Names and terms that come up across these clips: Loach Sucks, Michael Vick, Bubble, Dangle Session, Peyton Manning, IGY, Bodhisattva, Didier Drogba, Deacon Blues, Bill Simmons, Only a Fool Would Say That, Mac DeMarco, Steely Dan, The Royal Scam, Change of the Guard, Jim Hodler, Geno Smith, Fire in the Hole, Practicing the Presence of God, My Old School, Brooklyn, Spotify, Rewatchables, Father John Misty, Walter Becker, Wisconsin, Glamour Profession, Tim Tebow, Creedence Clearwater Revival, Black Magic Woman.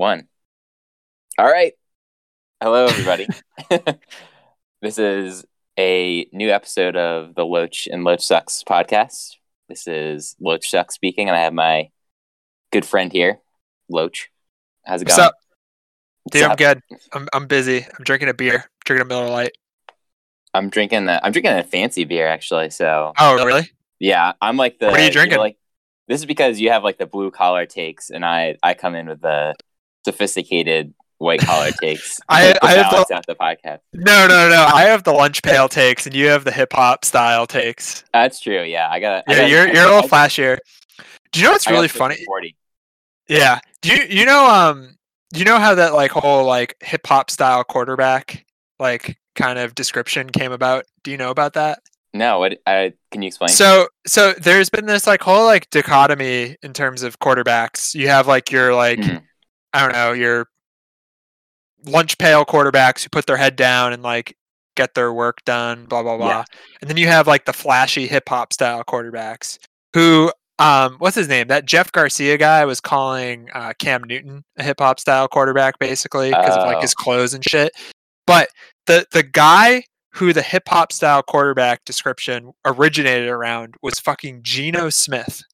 One. All right. Hello, everybody. This is a new episode of the Loach and Loach Sucks podcast. This is Loach Sucks speaking, and I have my good friend here, Loach. How's it going? What's up? Dude, I'm good. I'm busy. I'm drinking a beer. I'm drinking a Miller Lite. I'm drinking a fancy beer, actually. So. Oh, really? Yeah, I'm like the. What are you drinking? This is because you have like the blue collar takes, and I come in with the sophisticated white collar takes. I have the, out the podcast. No. I have the lunch pail takes, and you have the hip hop style takes. That's true. Yeah, you're a little flashier. Do you know what's really funny? 40. Yeah. Do you know how that like whole like hip hop style quarterback like kind of description came about? Do you know about that? No. Can you explain? So there's been this like whole like dichotomy in terms of quarterbacks. You have like your like I don't know your lunch pail quarterbacks who put their head down and like get their work done, blah blah blah. Yeah. And then you have like the flashy hip hop style quarterbacks who what's his name? That Jeff Garcia guy was calling Cam Newton a hip hop style quarterback basically because of like his clothes and shit. But the guy who the hip hop style quarterback description originated around was fucking Geno Smith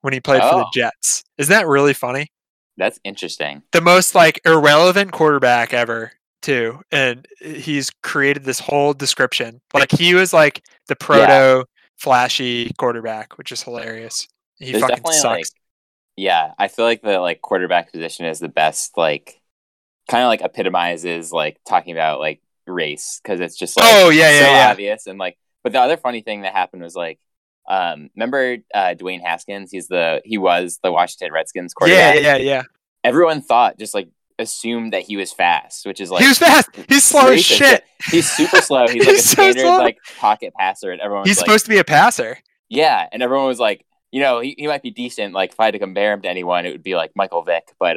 when he played for the Jets. Isn't that really funny? That's interesting. The most like irrelevant quarterback ever, too, and he's created this whole description. Like he was like the proto flashy quarterback, which is hilarious. He fucking sucks. Like, yeah, I feel like the like quarterback position is the best. Like, kind of like epitomizes like talking about like race because it's just like obvious and like. But the other funny thing that happened was like. Remember Dwayne Haskins? He was the Washington Redskins quarterback. Yeah. Everyone thought, just like assumed that he was fast, which is like he was fast. He's slow as shit. He's super slow. He's like a standard like pocket passer, and everyone. He's supposed to be a passer. Yeah, and everyone was like, you know, he might be decent. Like if I had to compare him to anyone, it would be like Michael Vick. But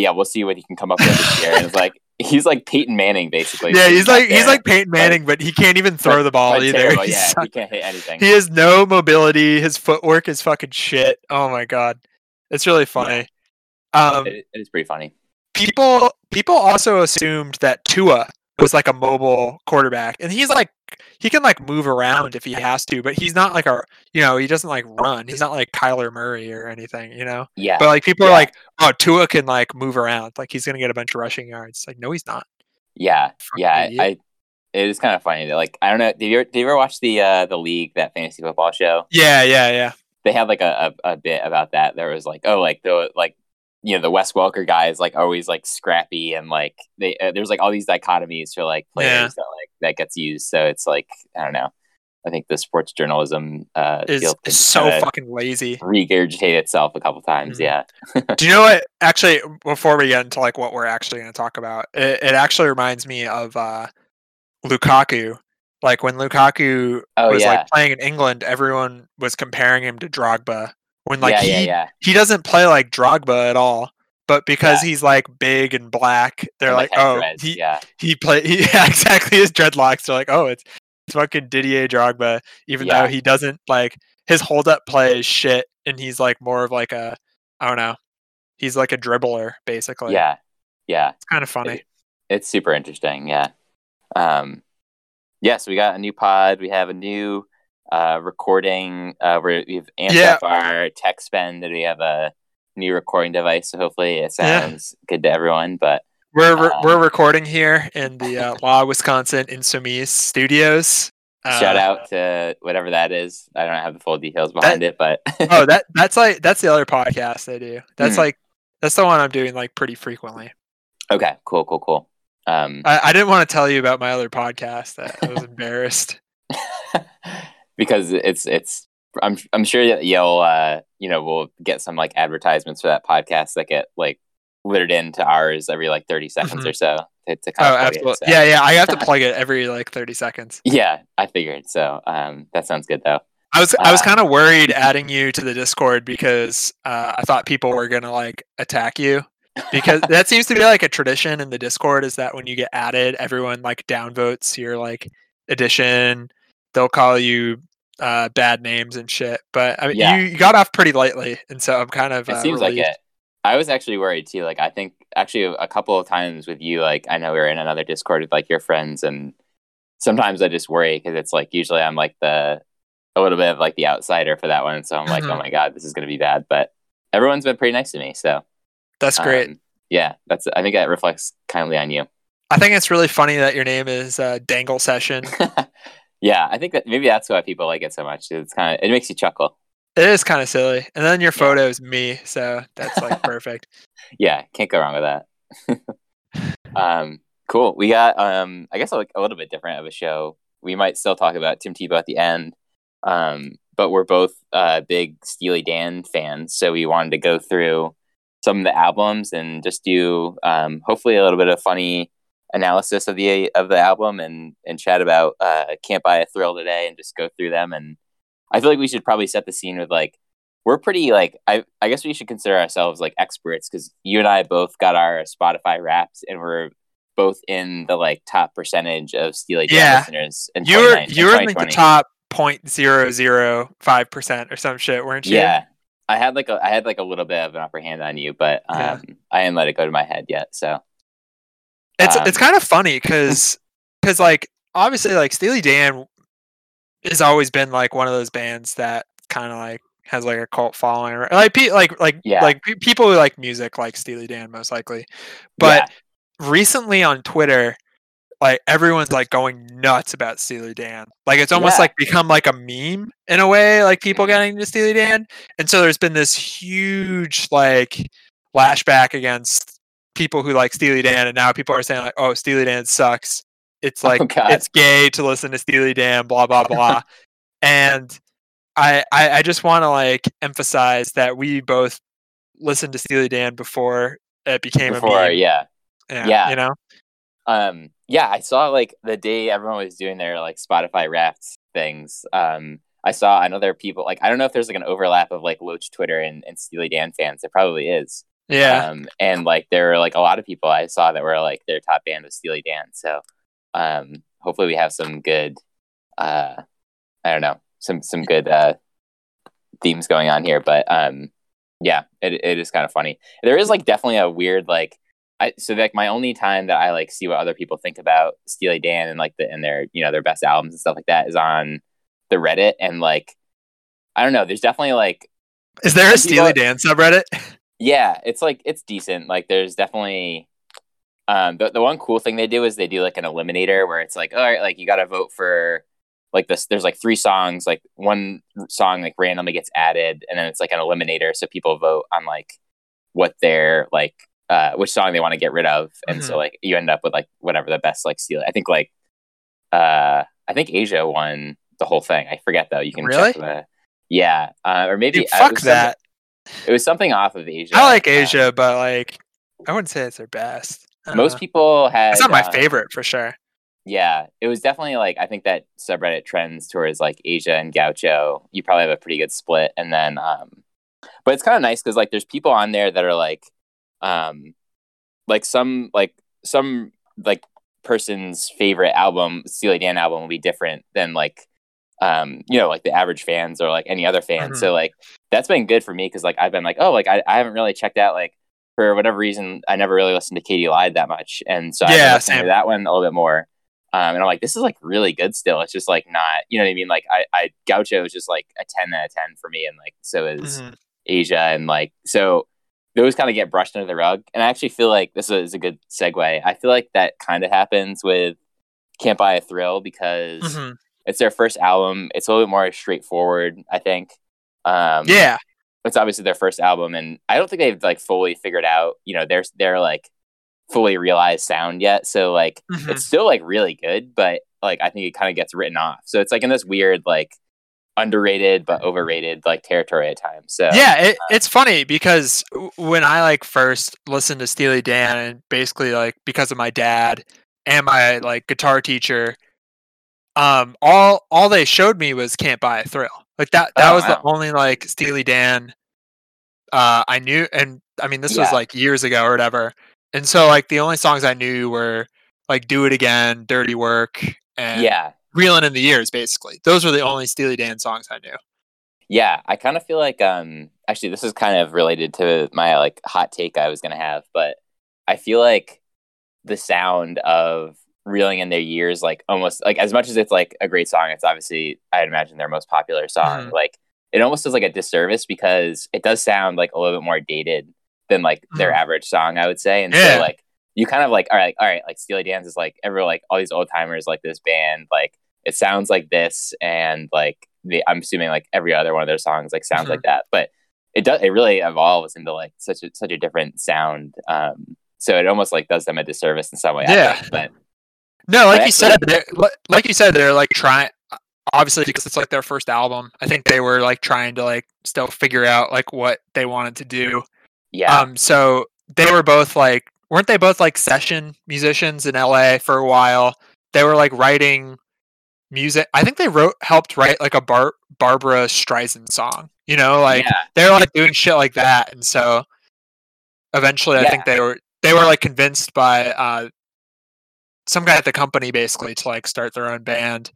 yeah, we'll see what he can come up with this year. And it's like. He's like Peyton Manning, basically. Yeah, he's like Peyton Manning, but he can't even throw the ball either. Terrible, he can't hit anything. He has no mobility. His footwork is fucking shit. Oh my god, it's really funny. It is pretty funny. People also assumed that Tua was like a mobile quarterback, and he's like he can like move around if he has to, but he's not like he doesn't like run. He's not like Kyler Murray or anything, you know. Yeah. But like people are like, oh, Tua can like move around, like he's gonna get a bunch of rushing yards. Like no, he's not. Yeah, it is kind of funny. That, like I don't know, did you ever watch the league that fantasy football show? Yeah. They had like a bit about that. There was like the Wes Welker guy is like always like scrappy and like they there's like all these dichotomies for like players that gets used. So it's like I don't know. I think the sports journalism is so fucking lazy. Regurgitate itself a couple times. Mm-hmm. Yeah. Do you know what? Actually, before we get into like what we're actually going to talk about, it actually reminds me of Lukaku. Like when Lukaku was like playing in England, everyone was comparing him to Drogba. When like he doesn't play like Drogba at all, but because he's like big and black, they're like he his dreadlocks. They're like, oh, it's fucking Didier Drogba, even though he doesn't like his hold up play is shit, and he's like more of like a I don't know, he's like a dribbler basically. Yeah. It's kind of funny. It's super interesting. Yeah. So we got a new pod. We have a new. Recording. We've amped up our tech spend, and we have a new recording device. So hopefully, it sounds good to everyone. But we're recording here in the Law, Wisconsin, Insoumise Studios. Shout out to whatever that is. I don't have the full details behind it, but that's the other podcast I do. That's that's the one I'm doing like pretty frequently. Okay, cool. I didn't want to tell you about my other podcast. That I was embarrassed. Because it's I'm sure that you'll we'll get some like advertisements for that podcast that get like littered into ours every like 30 seconds or so. Absolutely. It, so. Yeah. I have to plug it every like 30 seconds. Yeah, I figured. So that sounds good though. I was kind of worried adding you to the Discord because I thought people were gonna like attack you. Because that seems to be like a tradition in the Discord is that when you get added, everyone like downvotes your like edition. They'll call you bad names and shit, but I mean, you got off pretty lightly, and so I'm kind of. It seems relieved. Like it. I was actually worried too. Like, I think actually a couple of times with you, like, I know we were in another Discord with like your friends, and sometimes I just worry because it's like usually I'm like a little bit of like the outsider for that one. So I'm like, oh my God, this is going to be bad. But everyone's been pretty nice to me. So that's great. Yeah, I think that reflects kindly on you. I think it's really funny that your name is Dangle Session. Yeah, I think that maybe that's why people like it so much. It's kind of, it makes you chuckle. It is kind of silly. And then your photo is me, so that's like perfect. Yeah, can't go wrong with that. Cool. We got, I guess a little bit different of a show. We might still talk about Tim Tebow at the end, but we're both big Steely Dan fans, so we wanted to go through some of the albums and just do hopefully a little bit of funny analysis of the album and chat about Can't Buy a Thrill today and just go through them. And I feel like we should probably set the scene with like, we're pretty like, I guess we should consider ourselves like experts because you and I both got our Spotify Wraps and we're both in the like top percentage of Steely Dan listeners. And you were in like the top 0.005% or some shit, weren't you? Yeah. I had like a little bit of an upper hand on you, but I didn't let it go to my head yet. So it's kind of funny because like obviously like Steely Dan has always been like one of those bands that kind of like has like a cult following, or like people who like music like Steely Dan most likely, but recently on Twitter, like everyone's like going nuts about Steely Dan. Like it's almost like become like a meme in a way, like people getting into Steely Dan. And so there's been this huge like lashback against people who like Steely Dan. And now people are saying like, oh, Steely Dan sucks. It's like, it's gay to listen to Steely Dan, blah, blah, blah. And I just want to like emphasize that we both listened to Steely Dan before it became a meme. Yeah. You know? Yeah, I saw like the day everyone was doing their like Spotify Wraps things. I know there are people like, I don't know if there's like an overlap of like Loach Twitter and Steely Dan fans. There probably is. Yeah. And like there were like a lot of people I saw that were like their top band was Steely Dan. So hopefully we have some good, some good themes going on here. But yeah, it is kind of funny. There is like definitely a weird like. So like my only time that I like see what other people think about Steely Dan and like and their, you know, their best albums and stuff like that is on the Reddit. And like, I don't know, there's definitely like, is there a Steely Dan subreddit? Yeah. It's like, it's decent. Like there's definitely, the one cool thing they do is they do like an eliminator where it's like, all right, like you got to vote for like this. There's like three songs, like one song like randomly gets added and then it's like an eliminator. So people vote on like what they're like, which song they want to get rid of, and so like you end up with like whatever the best like Steely. I think like I think Aja won the whole thing. I forget though. You can really check or maybe dude, fuck that. It was something off of Aja. I like Aja, but like I wouldn't say it's their best. Most people had. It's not my favorite for sure. Yeah, it was definitely like I think that subreddit trends towards like Aja and Gaucho. You probably have a pretty good split, and then but it's kind of nice because like there's people on there that are like. Some person's favorite album, Steely Dan album, will be different than like, you know, like the average fans or like any other fan. So like that's been good for me because like I've been like, oh, like I haven't really checked out like for whatever reason I never really listened to Katy Lied that much, and so I've been listening to that one a little bit more. And I'm like, this is like really good still. It's just like not, you know what I mean? Like I Gaucho is just like a 10 out of 10 for me, and like so is Aja, and like so. Those kind of get brushed under the rug. And I actually feel like this is a good segue. I feel like that kind of happens with Can't Buy a Thrill because it's their first album. It's a little bit more straightforward, I think. It's obviously their first album. And I don't think they've like fully figured out, you know, their like fully realized sound yet. So like, it's still like really good, but like, I think it kind of gets written off. So it's like in this weird, like underrated but overrated like territory at times. So it's funny because when I like first listened to Steely Dan, and basically like because of my dad and my like guitar teacher, all they showed me was Can't Buy a Thrill. Like that was the only like Steely Dan I knew, and I mean this was like years ago or whatever. And so like the only songs I knew were like Do It Again, Dirty Work, and Reelin' in the Years, basically. Those were the only Steely Dan songs I knew. Yeah, I kind of feel like actually this is kind of related to my like hot take I was going to have, but I feel like the sound of Reeling in Their Years, like almost like as much as it's like a great song, it's obviously I'd imagine their most popular song. Mm-hmm. Like it almost is like a disservice because it does sound like a little bit more dated than like their average song, I would say. And so like you kind of like, all right, like Steely Dan's is like everyone, like all these old timers like this band, like it sounds like this, and like I'm assuming like every other one of their songs like sounds like that, but it does, it really evolves into like such a different sound. So it almost like does them a disservice in some way. Yeah. I think, but no, like you said, they're like trying. Obviously, because it's like their first album, I think they were like trying to like still figure out like what they wanted to do. Yeah. So they were both like, weren't they both like session musicians in LA for a while? They were like writing music. I think they helped write like a Barbara Streisand song. You know, like they're like doing shit like that, and so eventually, I think they were like convinced by some guy at the company basically to like start their own band.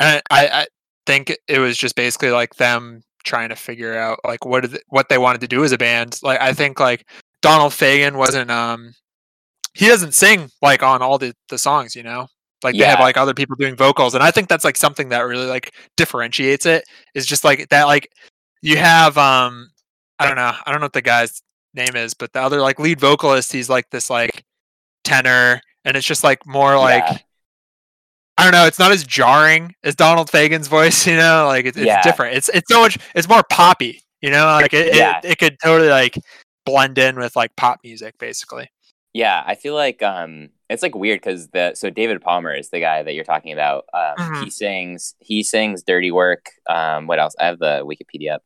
And I think it was just basically like them trying to figure out like what they wanted to do as a band. Like I think like Donald Fagen wasn't he doesn't sing like on all the songs, you know? Like they have like other people doing vocals, and I think that's like something that really like differentiates it. It's just like that, like you have I don't know what the guy's name is, but the other like lead vocalist, he's like this like tenor, and it's just like more like I don't know. It's not as jarring as Donald Fagen's voice, you know. Like it's different. It's so much. It's more poppy, you know. Like it could totally like blend in with like pop music, basically. Yeah, I feel like it's like weird because so David Palmer is the guy that you're talking about. He sings Dirty Work. What else? I have the Wikipedia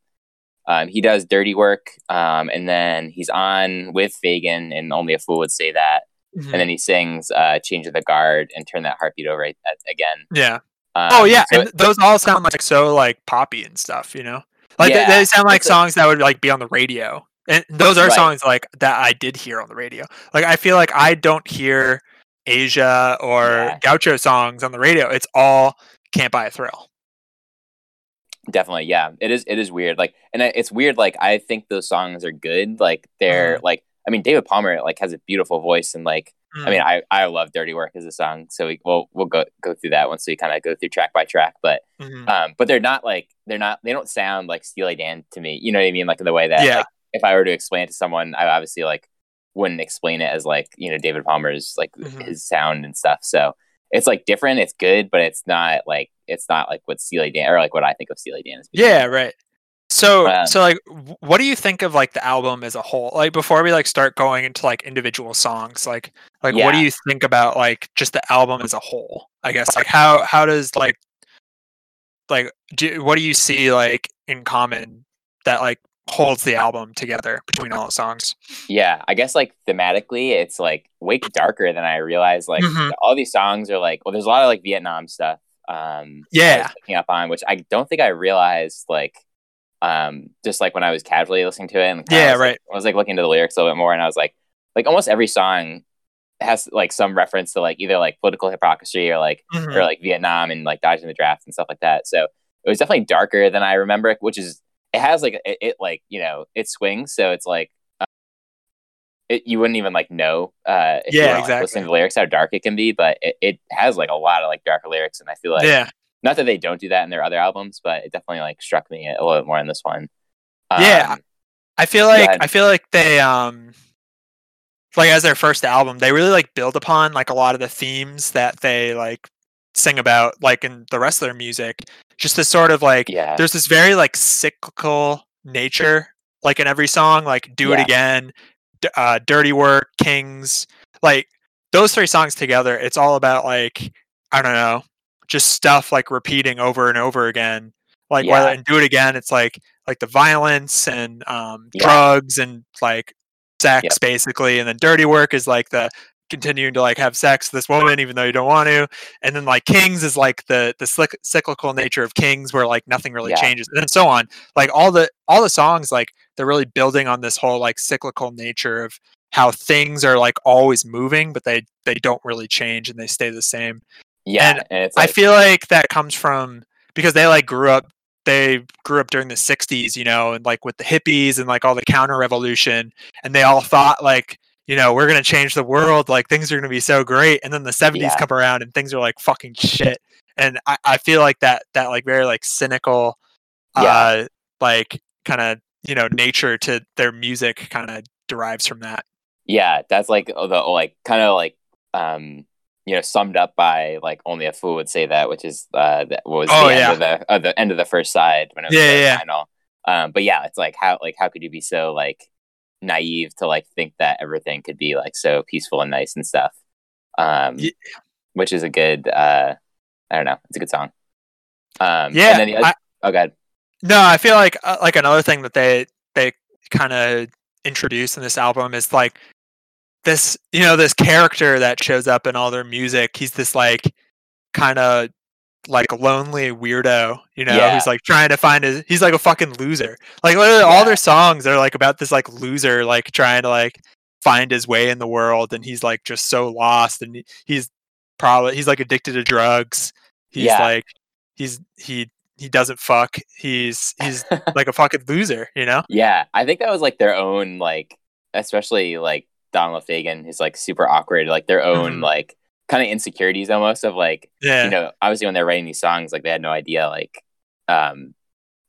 up. He does Dirty Work, and then he's on with Fagen in Only a Fool Would Say That. Mm-hmm. And then he sings Change of the Guard and Turn That Heartbeat Over Again. Yeah. So and those all sound like so like poppy and stuff, you know? Like they sound like songs that would like be on the radio. And those are songs like that I did hear on the radio. Like I feel like I don't hear Aja or Gaucho songs on the radio. It's all Can't Buy a Thrill. Definitely, yeah. It is weird. Like, and it's weird, like I think those songs are good. Like they're like, I mean, David Palmer like has a beautiful voice, and like I mean, I love "Dirty Work" as a song, so we'll go through that once we kind of go through track by track. But but they don't sound like Steely Dan to me. You know what I mean? Like in the way that like, if I were to explain it to someone, I obviously like wouldn't explain it as like, you know, David Palmer's like his sound and stuff. So it's like different. It's good, but it's not like what Steely Dan or like what I think of Steely Dan is. Yeah, right. So like, what do you think of like the album as a whole? Like, before we like start going into like individual songs, like what do you think about like just the album as a whole? I guess like how does what do you see like in common that like holds the album together between all the songs? Yeah, I guess like thematically, it's like way darker than I realized. Like all these songs are like, well, there's a lot of like Vietnam stuff. I was picking up on, which I don't think I realized like. Just like when I was casually listening to it, and I was like looking to the lyrics a little bit more, and I was like almost every song has like some reference to like either like political hypocrisy or like or like Vietnam and like dodging the draft and stuff like that. So it was definitely darker than I remember, which is it has like it like, you know, it swings, so it's like you wouldn't even like know if you were like listening to the lyrics how dark it can be, but it has like a lot of like darker lyrics, and I feel like not that they don't do that in their other albums, but it definitely like struck me a little bit more in this one. I feel like they like as their first album, they really like build upon like a lot of the themes that they like sing about like in the rest of their music. Just this sort of like there's this very like cyclical nature like in every song, like Do It Again, Dirty Work, Kings. Like those three songs together, it's all about like, I don't know, just stuff like repeating over and over again, like whether and Do It Again, it's like the violence and drugs and like sex basically, and then Dirty Work is like the continuing to like have sex with this woman even though you don't want to, and then like Kings is like the cyclical nature of Kings where like nothing really changes, and so on. Like all the songs, like they're really building on this whole like cyclical nature of how things are like always moving, but they don't really change and they stay the same. Yeah, and it's like, I feel like that comes from because they like grew up they grew up during the 60s, you know, and like with the hippies and like all the counter revolution, and they all thought like, you know, we're going to change the world, like things are going to be so great. And then the 70s come around and things are like fucking shit. And I feel like that like very like cynical, like kind of, you know, nature to their music kind of derives from that. Yeah. That's like the, like kind of like, you know, summed up by like Only a Fool Would Say That, which is the end of the first side when it was the final. But yeah, it's like how could you be so like naive to like think that everything could be like so peaceful and nice and stuff? Which is a good I don't know, it's a good song. And then go ahead. No, I feel like another thing that they kind of introduce in this album is like this, you know, this character that shows up in all their music. He's this like kind of like lonely weirdo, you know, who's like trying to find his, he's like a fucking loser. Like literally all their songs are like about this like loser, like trying to like find his way in the world. And he's like just so lost, and he's like addicted to drugs. He's like, he doesn't fuck. He's like a fucking loser, you know? Yeah. I think that was like their own, like, especially like Donald Fagen, who's like super awkward, like their own like kind of insecurities almost of like, you know, obviously when they're writing these songs, like they had no idea like,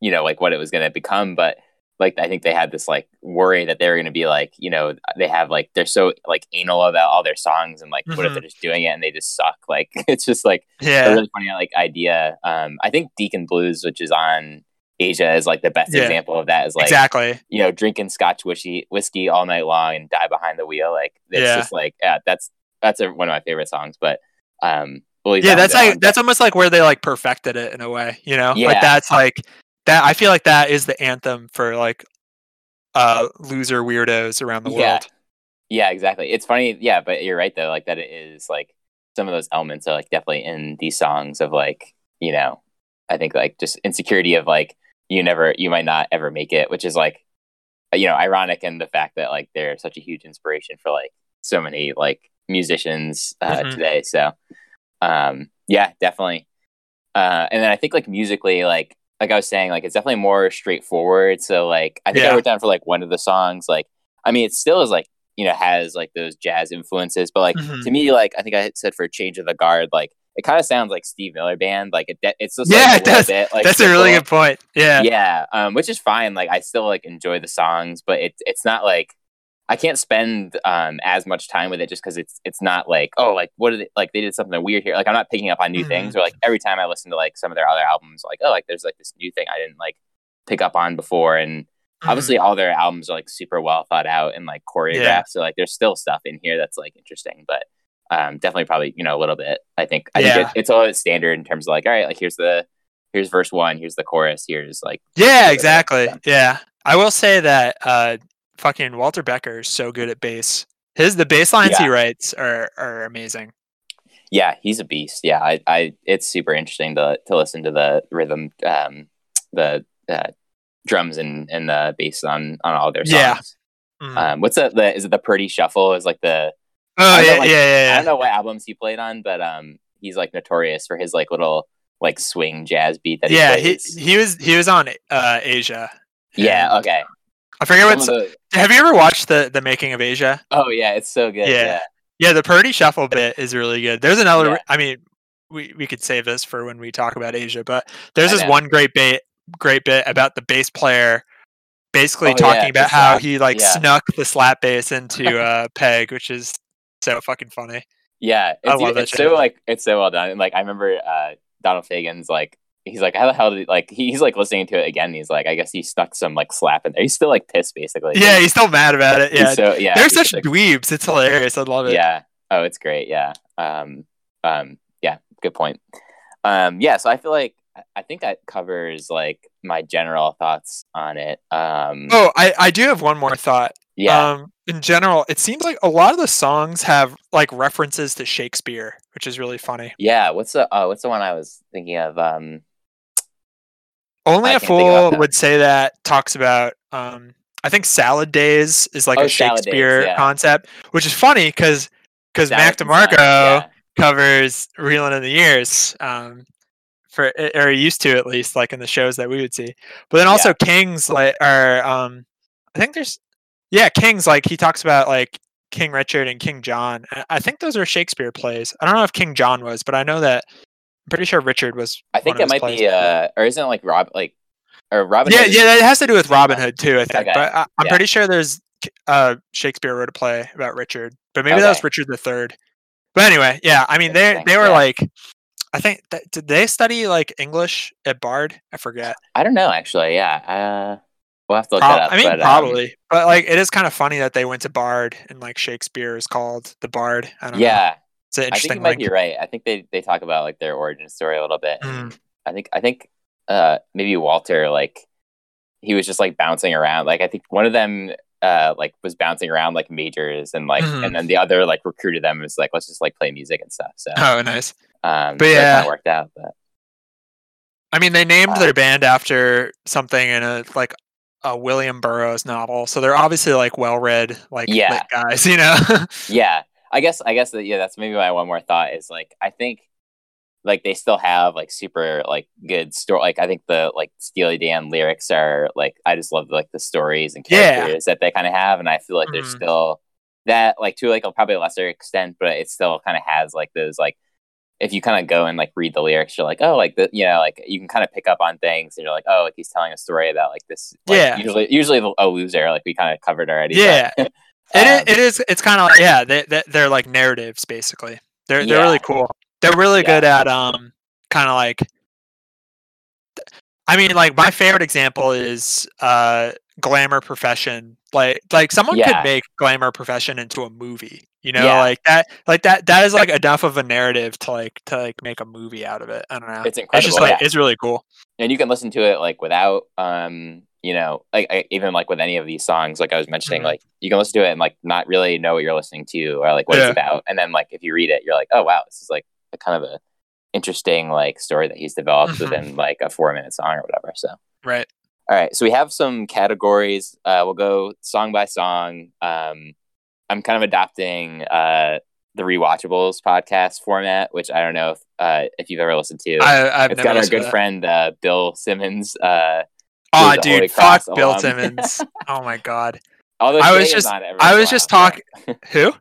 you know, like what it was going to become. But like, I think they had this like worry that they were going to be like, you know, they have like, they're so like anal about all their songs and like, what if they're just doing it and they just suck? Like, it's just like a really funny like idea. I think Deacon Blues, which is on Aja, is like the best example of that, is like, exactly, you know, drinking Scotch whiskey all night long and die behind the wheel. Like it's just like, that's one of my favorite songs, but, that's like, that's almost like where they like perfected it in a way, you know, like that's like that. I feel like that is the anthem for like, loser weirdos around the world. Yeah, exactly. It's funny. Yeah. But you're right though. Like that it is like some of those elements are like definitely in these songs of like, you know, I think like just insecurity of like, you might not ever make it, which is like, you know, ironic in the fact that like they're such a huge inspiration for like so many like musicians today. So definitely. And then I think like musically, like I was saying, like it's definitely more straightforward. So like I think I wrote down for like one of the songs, like, I mean, it still is like, you know, has like those jazz influences, but like to me, like I think I said for Change of the Guard, like it kind of sounds like Steve Miller Band. Like it's just like it does. Bit, like, that's simple. A really good point. Yeah. Which is fine. Like I still like enjoy the songs, but it's not like I can't spend as much time with it just because it's not like, oh, like what are they, like they did something weird here. Like I'm not picking up on new things, or like every time I listen to like some of their other albums, like, oh, like there's like this new thing I didn't like pick up on before. And obviously all their albums are like super well thought out and like choreographed. Yeah. So like there's still stuff in here that's like interesting, but. Definitely probably, you know, a little bit, I think it's always standard in terms of like, all right, like here's verse one, here's the chorus, here's like, yeah, exactly. Yeah. I will say that, fucking Walter Becker is so good at bass. The bass lines he writes are amazing. Yeah. He's a beast. Yeah. It's super interesting to listen to the rhythm, the drums and the bass on all their songs. Yeah. What's that? Is it the Purdie Shuffle is like the, I don't know what albums he played on, but he's like notorious for his like little like swing jazz beat that he plays. He was on Aja. Yeah, okay. I forget have you ever watched the making of Aja? Oh yeah, it's so good. Yeah, the Purdie shuffle bit is really good. There's another I mean, we could save this for when we talk about Aja, but there's this one great bit about the bass player basically talking about how he like snuck the slap bass into Peg, which is so fucking funny. Yeah, it's so like it's so well done. And like I remember Donald Fagen's like he's like, how the hell did like he's like listening to it again and he's like, I guess he stuck some like slap in there. He's still like pissed basically. Yeah, he's still mad about it. Yeah. So, yeah, they're such like, dweebs. It's hilarious. I love it. Yeah. Oh, it's great. Yeah. Yeah, good point. Yeah, so I feel like I think that covers like my general thoughts on it. I do have one more thought. Yeah. In general, it seems like a lot of the songs have like references to Shakespeare, which is really funny. Yeah, what's the one I was thinking of? Only a Fool Would Say That talks about I think Salad Days is like a Shakespeare concept, which is funny because Mac DeMarco covers Reelin' in the Years for, or used to at least, like in the shows that we would see. But then also Kings, like, or I think there's Kings, like he talks about like King Richard and King John. I think those are Shakespeare plays. I don't know if King John was, but I know that I'm pretty sure Richard was. I think that might plays. Be or isn't it like Robin Hood? Yeah, it has to do with Robin Hood too, I think. Okay. But I'm pretty sure there's Shakespeare wrote a play about Richard, but maybe that was Richard III. But anyway, I mean they were like, I think did they study like English at Bard? I forget. I don't know actually. Yeah, we'll have to look that up. I mean, but, probably, but like it is kind of funny that they went to Bard and like Shakespeare is called the Bard. I don't know. Yeah, it's an interesting. I think you might be right. I think they talk about like their origin story a little bit. Mm. I think maybe Walter, like he was just like bouncing around. Like I think one of them like was bouncing around like majors and like and then the other like recruited them and was like, let's just like play music and stuff. So nice. But yeah, that worked out. But I mean, they named their band after something in a William Burroughs novel, so they're obviously like well-read, like lit guys, you know. I guess that that's maybe my one more thought is like I think like they still have like super like good story. Like I think the like Steely Dan lyrics are like I just love like the stories and characters that they kind of have, and I feel like there's still that like to like probably a lesser extent, but it still kind of has like those like. If you kind of go and like read the lyrics, you're like, oh, like the, you know, like you can kind of pick up on things, and you're like, oh, like he's telling a story about like this. Like, usually a loser, like we kind of covered already. Yeah, but, it is. It's kind of like, they're like narratives basically. They're really cool. They're really good at kind of like. I mean, like my favorite example is Glamour Profession. Like someone could make Glamour Profession into a movie. You know, like that is like enough of a narrative to make a movie out of it. I don't know. It's incredible. It's just like it's really cool. And you can listen to it like without, you know, like even like with any of these songs, like I was mentioning, like you can listen to it and like not really know what you're listening to or like what it's about. And then like if you read it, you're like, oh wow, this is like a kind of a interesting like story that he's developed within like a 4-minute song or whatever. So right. All right. So we have some categories. We'll go song by song. I'm kind of adopting the Rewatchables podcast format, which I don't know if you've ever listened to. It's got our good friend Bill Simmons. Oh, dude, fuck Bill Simmons! Oh my god. Although I was just talking. Who?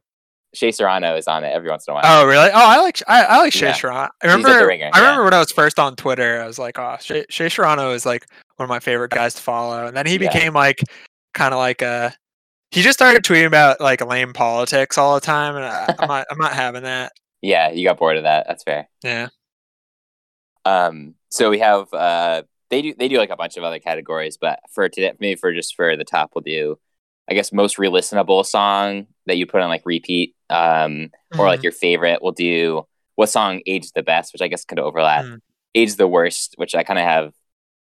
Shea Serrano is on it every once in a while. Oh really? Oh, I like Shea Serrano. I remember when I was first on Twitter, I was like, oh, Shea Serrano is like one of my favorite guys to follow, and then he became like kind of like a. He just started tweeting about like lame politics all the time, and I'm not having that. Yeah, you got bored of that. That's fair. Yeah. So we have they do like a bunch of other categories, but for today, maybe for the top, we'll do I guess most re-listenable song that you put on like repeat, or like your favorite. We'll do what song aged the best, which I guess could overlap. Aged the worst, which I kind of have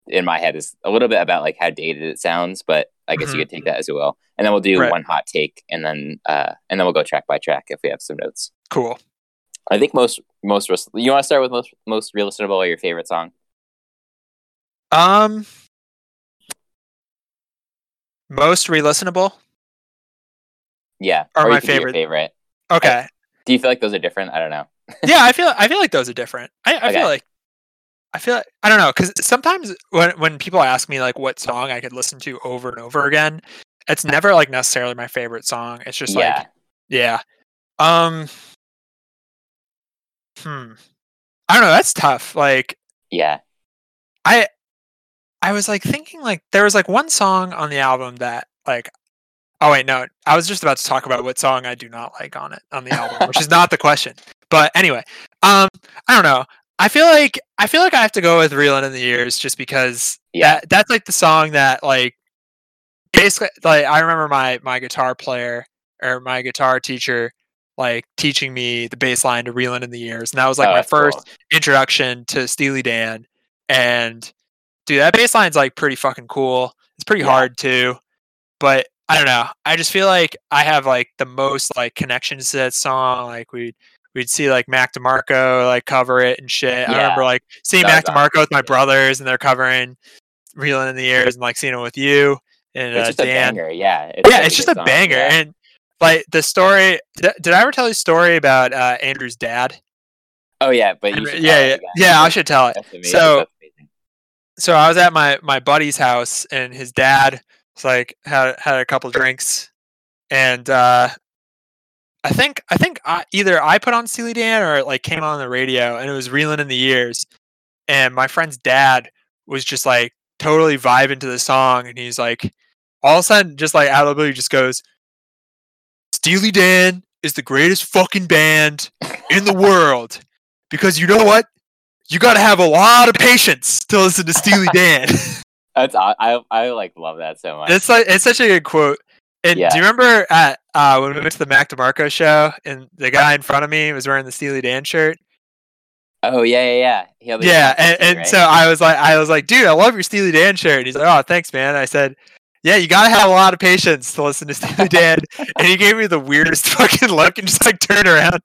in my head is a little bit about like how dated it sounds, but I guess you could take that as well. And then we'll do one hot take, and then we'll go track by track if we have some notes. Cool. I think most you want to start with most re-listenable or your favorite song? Most re-listenable? Yeah. Or my favorite. Okay. Do you feel like those are different? I don't know. Yeah, I feel like those are different. I feel like I don't know, because sometimes when people ask me like what song I could listen to over and over again, it's never like necessarily my favorite song. It's just like I don't know, that's tough. Like I was like thinking like there was like one song on the album that like oh wait no, I was just about to talk about what song I do not like on the album, which is not the question. But anyway, I don't know. I feel like I have to go with Reelin' in the Years just because that's like the song that like basically like I remember my guitar player or my guitar teacher like teaching me the bass line to Reelin' in the Years, and that was like my first introduction to Steely Dan. And dude, that bass line's like pretty fucking cool. It's pretty hard too, but I don't know. I just feel like I have like the most like connections to that song. Like We'd see like Mac DeMarco like cover it and shit. Yeah. I remember like seeing Mac DeMarco with my brothers, and they're covering "Reelin' in the Years" and like seeing it with you and it's just Dan. A banger, it's just a song. Banger. Yeah. And like the story, did I ever tell you a story about Andrew's dad? Oh yeah, but you should tell it again. I should tell it. So I was at my buddy's house, and his dad was like had a couple drinks, and I think I put on Steely Dan or it like came on the radio, and it was Reelin' in the Years, and my friend's dad was just like totally vibing to the song, and he's like all of a sudden just like out of the blue just goes, Steely Dan is the greatest fucking band in the world, because you know what? You gotta have a lot of patience to listen to Steely Dan. That's I like love that so much. It's like it's such a good quote. And yeah. Do you remember at when we went to the Mac DeMarco show and the guy in front of me was wearing the Steely Dan shirt? Oh yeah. Yeah, and right? So I was like, dude, I love your Steely Dan shirt. And he's like, oh, thanks, man. I said, yeah, you gotta have a lot of patience to listen to Steely Dan. And he gave me the weirdest fucking look and just like turned around. It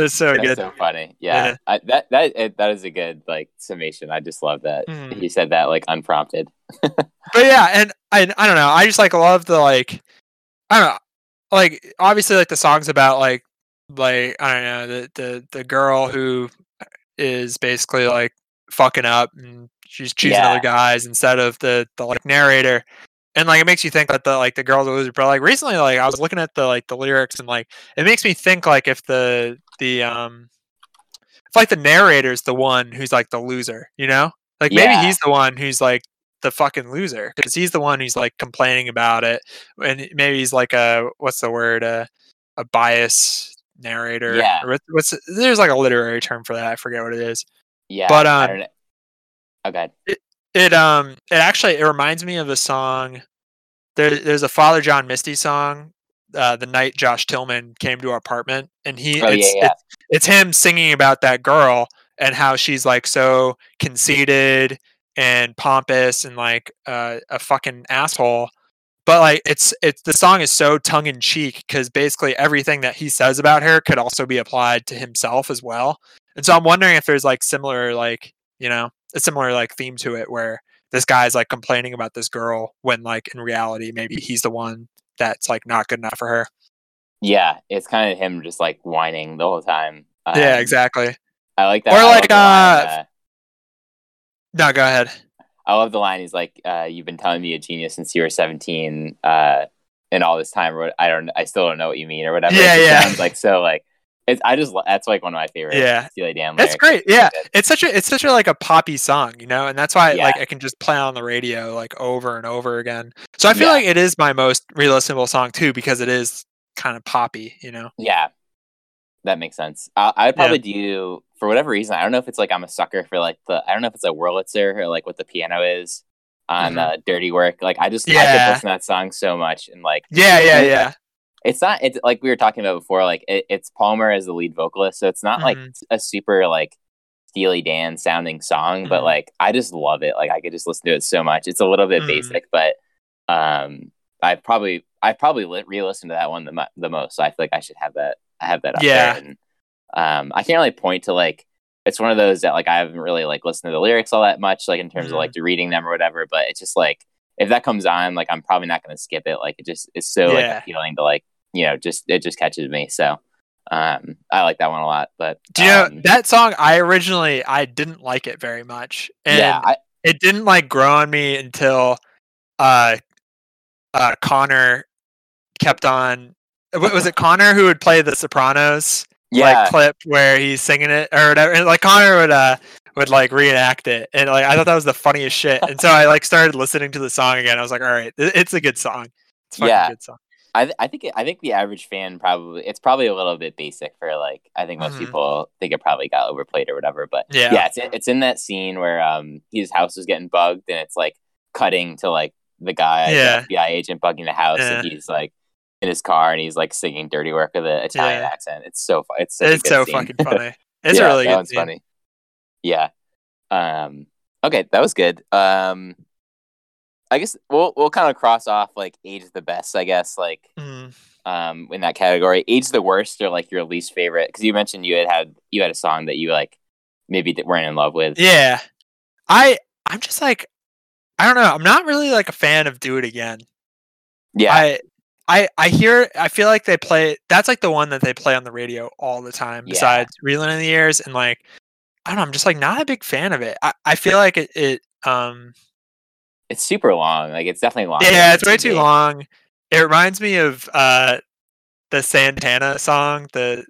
was so good. That's so funny. Yeah. That is a good like summation. I just love that. Mm. He said that like unprompted. But yeah, and I don't know. I just like love the like I don't know. Like obviously like the song's about like I don't know, the girl who is basically like fucking up and she's choosing other guys instead of the like narrator. And like it makes you think that the girl's a loser, but like recently like I was looking at the lyrics and like it makes me think like if if like the narrator's the one who's like the loser, you know? Like maybe he's the one who's like the fucking loser because he's the one who's like complaining about it, and maybe he's like a bias narrator. Yeah. What's there's like a literary term for that? I forget what it is. Yeah. But I don't know. Okay. It reminds me of a song. There's a Father John Misty song. The night Josh Tillman came to our apartment, and it's him singing about that girl and how she's like so conceited and pompous and like a fucking asshole. But like it's the song is so tongue in cheek because basically everything that he says about her could also be applied to himself as well. And so I'm wondering if there's like similar like you know. A similar like theme to it where this guy's like complaining about this girl when like in reality maybe he's the one that's like not good enough for her. Yeah, it's kind of him just like whining the whole time. Yeah, exactly. I like that. Or like no, go ahead. I love the line. He's like, "You've been telling me a genius since you were 17, and all this time, I still don't know what you mean or whatever." Yeah, yeah. Sounds like so like. That's like one of my favorite Steely Dan lyrics. It's great. Yeah. It's such a like a poppy song, you know, and that's why like I can just play on the radio like over and over again. So I feel like it is my most re-listenable song too, because it is kind of poppy, you know? Yeah. That makes sense. I'd probably do for whatever reason, I don't know if it's like I'm a sucker for like I don't know if it's a Wurlitzer or like what the piano is on Dirty Work. Like I could listen to that song so much and like Yeah. It's not. It's like we were talking about before. Like it's Palmer as the lead vocalist, so it's not like a super like Steely Dan sounding song. But like I just love it. Like I could just listen to it so much. It's a little bit basic, but I probably re-listened to that one the most. So I feel like I should have that. I have that up there. And, I can't really point to like it's one of those that like I haven't really like listened to the lyrics all that much, like in terms of like reading them or whatever. But it's just like if that comes on, like I'm probably not going to skip it. Like it just is so like appealing to like. You know, it just catches me. So, I like that one a lot. But do you know that song? I didn't like it very much, and it didn't like grow on me until Connor kept on. Was it Connor who would play the Sopranos like clip where he's singing it or whatever? And like Connor would like reenact it, and like I thought that was the funniest shit. And so I like started listening to the song again. I was like, all right, it's a good song. It's a fucking good song. I think the average fan it's probably a little bit basic for like I think most people think it probably got overplayed or whatever, but it's in that scene where his house is getting bugged and it's like cutting to like the guy the FBI agent bugging the house and he's like in his car and he's like singing Dirty Work with an Italian accent. It's so fun. It's so scene. Fucking funny. It's a really good one's scene. Funny. Yeah. Okay, that was good. I guess we'll kind of cross off like age the best, I guess, like in that category. Age the worst or like your least favorite, because you mentioned you had a song that you like maybe weren't in love with. Yeah, I'm just like I don't know. I'm not really like a fan of Do It Again. Yeah, I I feel like they play, that's like the one that they play on the radio all the time, besides Reelin' in the Years. And like, I don't know, I'm just like not a big fan of it. I feel like it's super long. Like it's definitely long. Yeah, it's way too long. It reminds me of the Santana song, the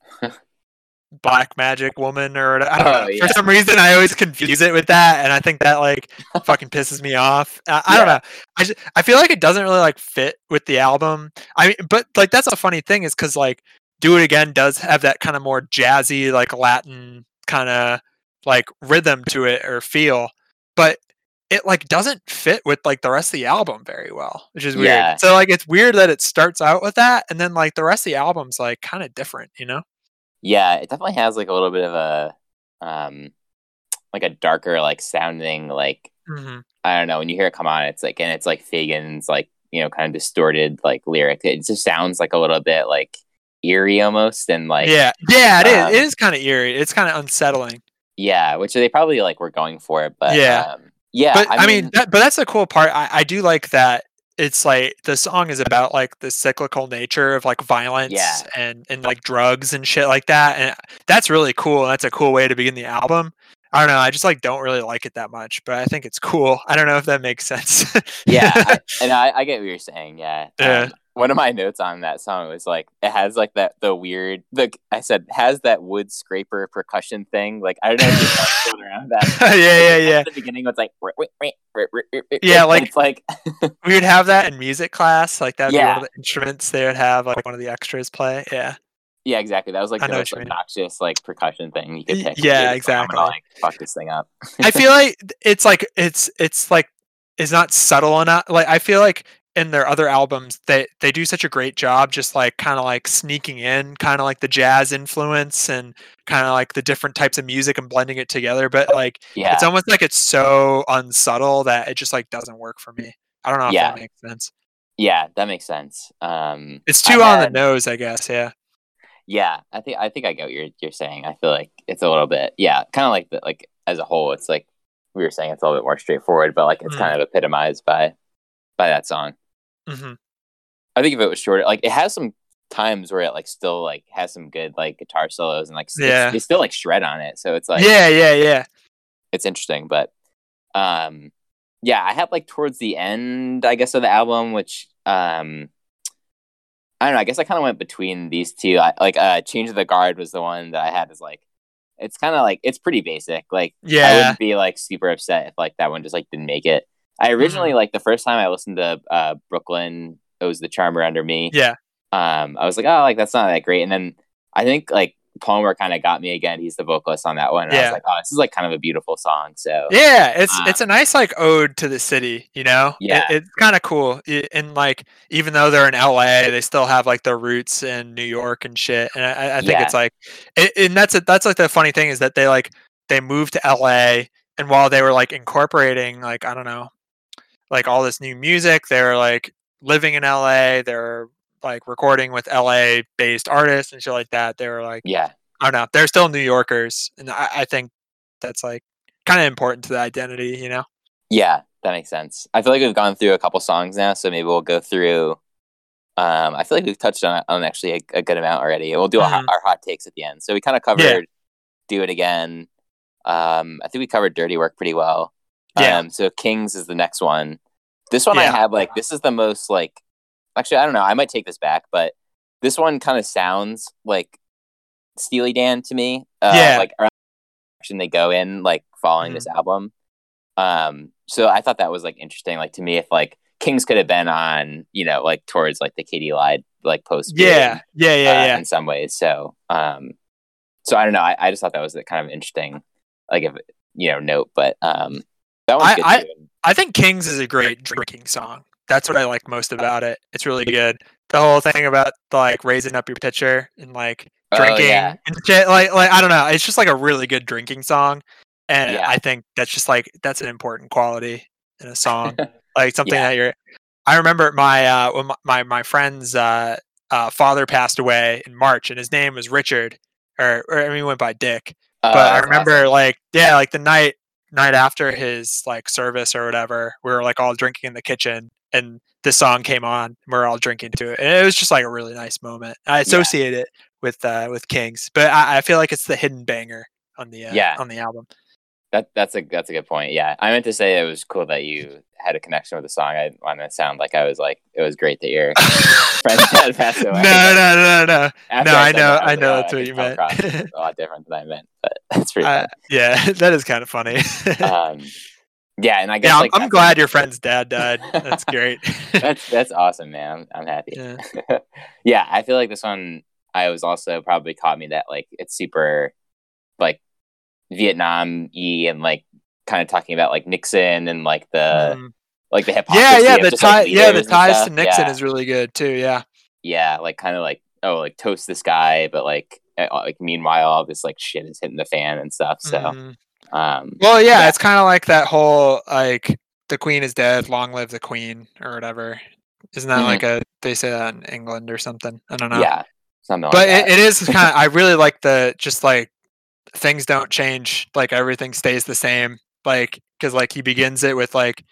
Black Magic Woman, or I don't know. For some reason I always confuse it with that, and I think that like fucking pisses me off. I don't know. I feel like it doesn't really like fit with the album. I mean, but like that's a funny thing is because like Do It Again does have that kind of more jazzy like Latin kind of like rhythm to it or feel, but it like doesn't fit with like the rest of the album very well, which is weird. Yeah. So like it's weird that it starts out with that and then like the rest of the album's like kind of different, you know? Yeah, it definitely has like a little bit of a like a darker like sounding like I don't know, when you hear it come on, it's like, and it's like Fagen's like, you know, kind of distorted like lyric. It just sounds like a little bit like eerie almost, and like it is. It is kind of eerie. It's kind of unsettling. Yeah, which they probably like were going for it, but but I mean that, but that's the cool part. I do like that. It's like the song is about like the cyclical nature of like violence and like drugs and shit like that, and that's really cool. That's a cool way to begin the album. I don't know. I just like don't really like it that much, but I think it's cool. I don't know if that makes sense. I get what you're saying. One of my notes on that song was like it has like that the weird like I said has that wood scraper percussion thing. Like I don't know if you're like going around that. At the beginning it's like it's like we would have that in music class. Like that'd be one of the instruments they would have like one of the extras play. Yeah. Yeah, exactly. That was like the most obnoxious like percussion thing you could pick. Yeah, exactly. I'm gonna, like, fuck this thing up. I feel like it's like it's not subtle enough. Like I feel like in their other albums they do such a great job just like kind of like sneaking in kind of like the jazz influence and kind of like the different types of music and blending it together, but like it's almost like it's so unsubtle that it just like doesn't work for me. I don't know if that makes sense. Yeah, that makes sense. It's too on the nose, I guess. Yeah I think I get what you're saying. I feel like it's a little bit kind of like the, like as a whole it's like we were saying it's a little bit more straightforward, but like it's kind of epitomized by that song. Mm-hmm. I think if it was shorter, like it has some times where it like still like has some good like guitar solos and like they still like shred on it, so it's like it's interesting. But I had like towards the end I guess of the album, which I don't know, I guess I kind of went between these two. Change of the Guard was the one that I had as like it's kind of like it's pretty basic, like I wouldn't be like super upset if like that one just like didn't make it. I originally, like, the first time I listened to Brooklyn, it was The Charmer Under Me. Yeah. I was like, oh, like, that's not that great. And then I think, like, Palmer kind of got me again. He's the vocalist on that one. And I was like, oh, this is, like, kind of a beautiful song. So yeah, it's a nice, like, ode to the city, you know? Yeah. It's kind of cool. And, like, even though they're in L.A., they still have, like, their roots in New York and shit. And I think it's, like... and that's, like, the funny thing is that they, like, they moved to L.A., and while they were, like, incorporating, like, I don't know, like all this new music, they're like living in LA, they're like recording with LA based artists and shit like that. They were like, I don't know, they're still New Yorkers. And I think that's like kind of important to the identity, you know? Yeah, that makes sense. I feel like we've gone through a couple songs now, so maybe we'll go through, I feel like we've touched on actually a good amount already. And we'll do our hot takes at the end. So we kind of covered Do It Again. I think we covered Dirty Work pretty well. So Kings is the next one. This one I have like, this is the most like, actually, I don't know. I might take this back, but this one kind of sounds like Steely Dan to me. Like around the direction they go in, like following this album. So I thought that was like interesting. Like to me, if like Kings could have been on, you know, like towards like the Katy Lied like post. In some ways. So, so I don't know. I just thought that was kind of interesting, like if you know, note, but that one's good too. I think Kings is a great drinking song. That's what I like most about it. It's really good. The whole thing about like raising up your pitcher and like drinking and shit, like I don't know. It's just like a really good drinking song, and I think that's just like that's an important quality in a song, like something that you're. I remember my when my friend's father passed away in March, and his name was Richard, or I mean, he went by Dick. But I remember like the night after his like service or whatever, we were like all drinking in the kitchen, and this song came on, we're all drinking to it, and it was just like a really nice moment. I associate it with Kings, but I feel like it's the hidden banger on the album. That's a good point. Yeah, I meant to say it was cool that you had a connection with the song. I want to sound like I was like it was great that your friends had passed away. No. I know that's what you meant. A lot different than I meant, but that's pretty. Funny. Yeah, that is kind of funny. Yeah, and I guess I'm glad your friend's dad died. That's great. that's awesome, man. I'm happy. Yeah. Yeah, I feel like this one I was also probably caught me that like it's super like Vietnam-y and like kind of talking about like Nixon and like the like the hypocrisy. The ties to Nixon is really good too. Yeah, like kind of like toast this guy, but like meanwhile all this like shit is hitting the fan and stuff. So it's kind of like that whole like the Queen is dead, long live the Queen or whatever. Isn't that like they say that in England or something? I don't know. Yeah, something. But like it is kind of. I really like the just like. Things don't change, like everything stays the same, like because like he begins it with like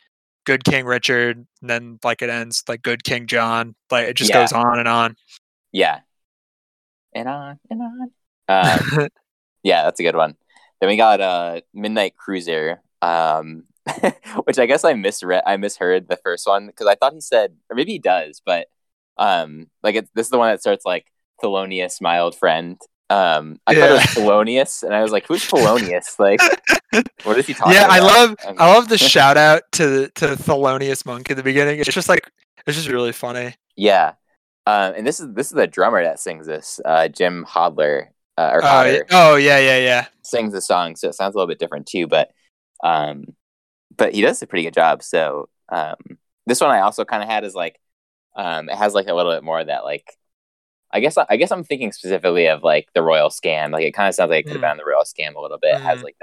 good King Richard and then like it ends like good King John, like it just goes on and on and on yeah, that's a good one. Then we got Midnight Cruiser, which I guess I misheard the first one because I thought he said, or maybe he does, but like this is the one that starts like Thelonious my old friend. Thought it was Thelonious, and I was like, "Who's Thelonious? Like, what is he talking about?" Yeah, I love the shout out to Thelonious Monk at the beginning. It's just like it's just really funny. Yeah, and this is the drummer that sings this, Jim Hodler. Sings the song, so it sounds a little bit different too. But he does a pretty good job. So this one I also kind of had is like it has like a little bit more of that like. I guess I'm thinking specifically of like the Royal Scam. Like it kind of sounds like it could have been the Royal Scam a little bit. It has like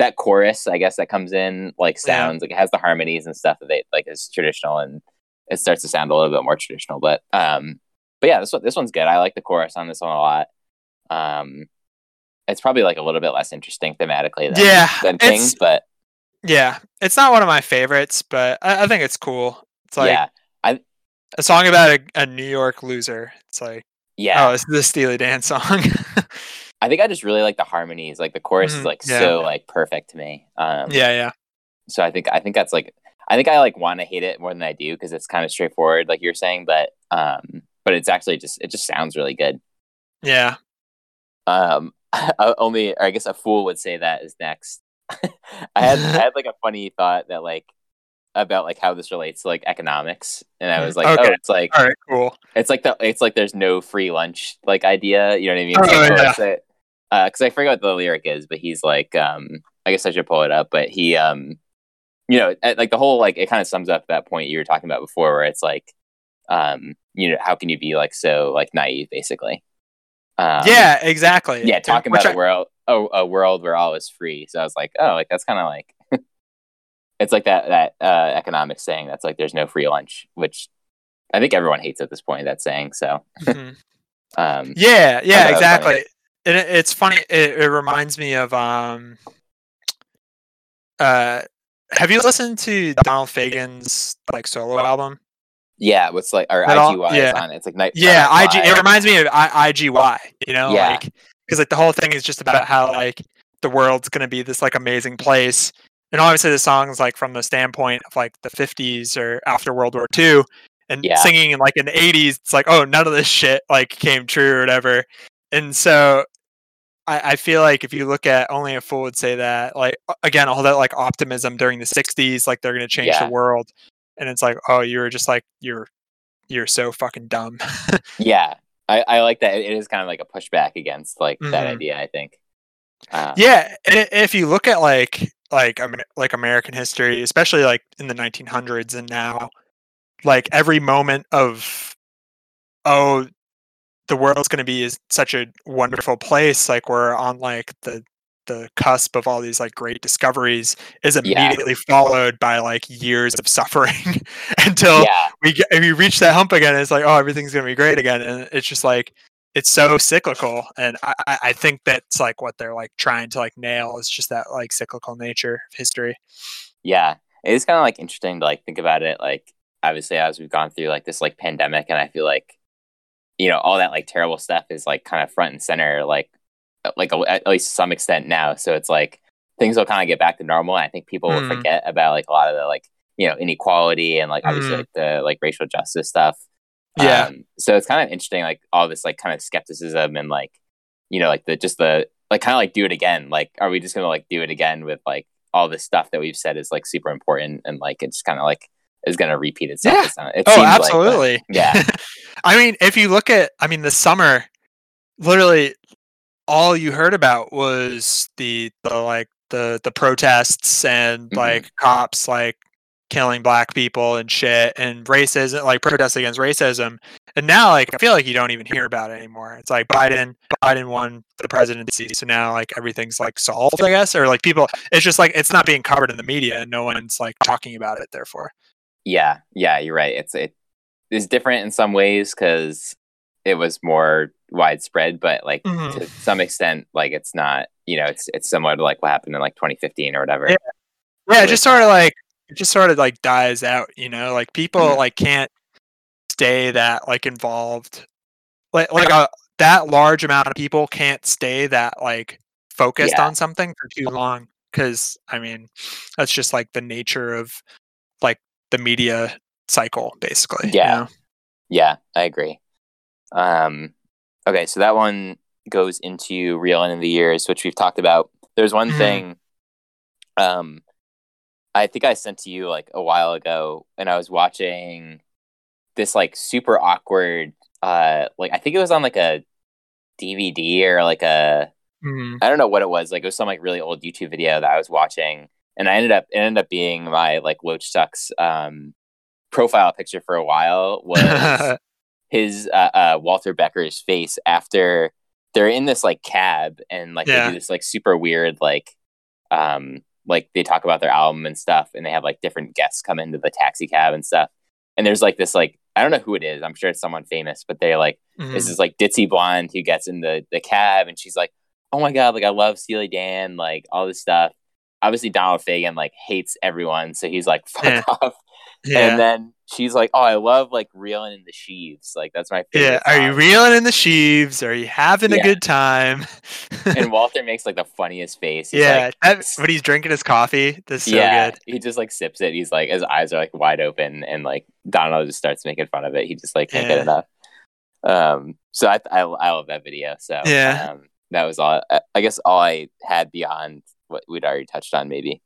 that chorus, I guess, that comes in like sounds like it has the harmonies and stuff that they like is traditional, and it starts to sound a little bit more traditional. But yeah, this one's good. I like the chorus on this one a lot. It's probably like a little bit less interesting thematically than Kings, but it's not one of my favorites, but I think it's cool. It's like a song about a New York loser. It's like. Yeah. Oh, it's the Steely Dan song. I think I just really like the harmonies. Like the chorus is like so like perfect to me. So I think that's like I like want to hate it more than I do because it's kind of straightforward, like you're saying, but it's actually just sounds really good. Yeah. I guess A Fool Would Say That is next. I had like a funny thought that like. About like how this relates to like economics, and I was like, okay. It's like, all right, cool. It's like there's no free lunch like idea. You know what I mean? Because I forget what the lyric is, but he's like, I guess I should pull it up. But he, you know, like the whole like it kind of sums up that point you were talking about before, where it's like, you know, how can you be like so like naive, basically? Yeah, exactly. Yeah, talking about a world where all is free. So I was like, oh, like that's kind of like. It's like that economic saying that's like there's no free lunch, which I think everyone hates at this point. That saying, so yeah, exactly. And it's funny. It reminds me of have you listened to Donald Fagen's like solo album? Yeah, what's like or IGY is on it. It's like IG. It reminds me of IGY. You know, like because like the whole thing is just about how like the world's gonna be this like amazing place. And obviously the song's like from the standpoint of like the 50s or after World War II and singing in like in the 80s, it's like, oh, none of this shit like came true or whatever. And so I feel like if you look at Only a Fool Would Say That, like again, all that like optimism during the 60s, like they're going to change the world. And it's like, oh, you were just like, you're so fucking dumb. Yeah. I like that. It is kind of like a pushback against like that idea, I think. And if you look at like American history, especially like in the 1900s and now, like every moment of the world's going to be is such a wonderful place, like we're on like the cusp of all these like great discoveries, is immediately followed by like years of suffering until we reach that hump again. It's like, oh, everything's going to be great again, and it's just like it's so cyclical, and I think that's like what they're like trying to like nail is just that like cyclical nature of history. Yeah, it's kind of like interesting to like think about it like obviously as we've gone through like this like pandemic, and I feel like, you know, all that like terrible stuff is like kind of front and center, like at least to some extent now. So it's like things will kind of get back to normal. And I think people will forget about like a lot of the like, you know, inequality and like obviously like the like racial justice stuff. Yeah. So it's kind of interesting, like all this like kind of skepticism and like, you know, like the just the like kind of like do it again. Like, are we just gonna like do it again with like all this stuff that we've said is like super important, and like it's kind of like is gonna repeat itself? Yeah. It seems absolutely. Like, yeah. I mean, if you look at, I mean, the summer, literally all you heard about was the protests and like cops like killing black people and shit, and racism, like protests against racism. And now, like, I feel like you don't even hear about it anymore. It's like Biden won the presidency, so now like everything's like solved, I guess, or like people. It's just like it's not being covered in the media, and no one's like talking about it. Therefore, yeah, you're right. It is different in some ways because it was more widespread, but like to some extent, like it's not. You know, it's similar to like what happened in like 2015 or whatever. Yeah, it just sort of like dies out, you know, like people like can't stay that like involved, like that large amount of people can't stay that like focused on something for too long, because I mean that's just like the nature of like the media cycle basically. You know? Yeah, I agree. Okay, so that one goes into Reelin' in the Years, which we've talked about. There's one thing I think I sent to you like a while ago, and I was watching this like super awkward, like I think it was on like a DVD or like a, I don't know what it was. Like it was some like really old YouTube video that I was watching, and it ended up being my like Loach Sucks profile picture for a while was his Walter Becker's face after they're in this like cab, and like they do this like super weird like they talk about their album and stuff, and they have like different guests come into the taxi cab and stuff. And there's like this, like, I don't know who it is. I'm sure it's someone famous, but they're like, this is like ditzy blonde who gets in the cab, and she's like, oh my God, like I love Steely Dan, like all this stuff. Obviously Donald Fagen like hates everyone. So he's like, fuck off. Yeah. And then she's like, oh, I love like reeling in the sheaves. Like that's my favorite. Yeah. Song. Are you reeling in the sheaves? Are you having a good time? And Walter makes like the funniest face. He's when he's drinking his coffee. That's so good. He just like sips it. He's like, his eyes are like wide open, and like Donald just starts making fun of it. He just like can't get enough. So I love that video. So that was all, I guess all I had beyond what we'd already touched on maybe.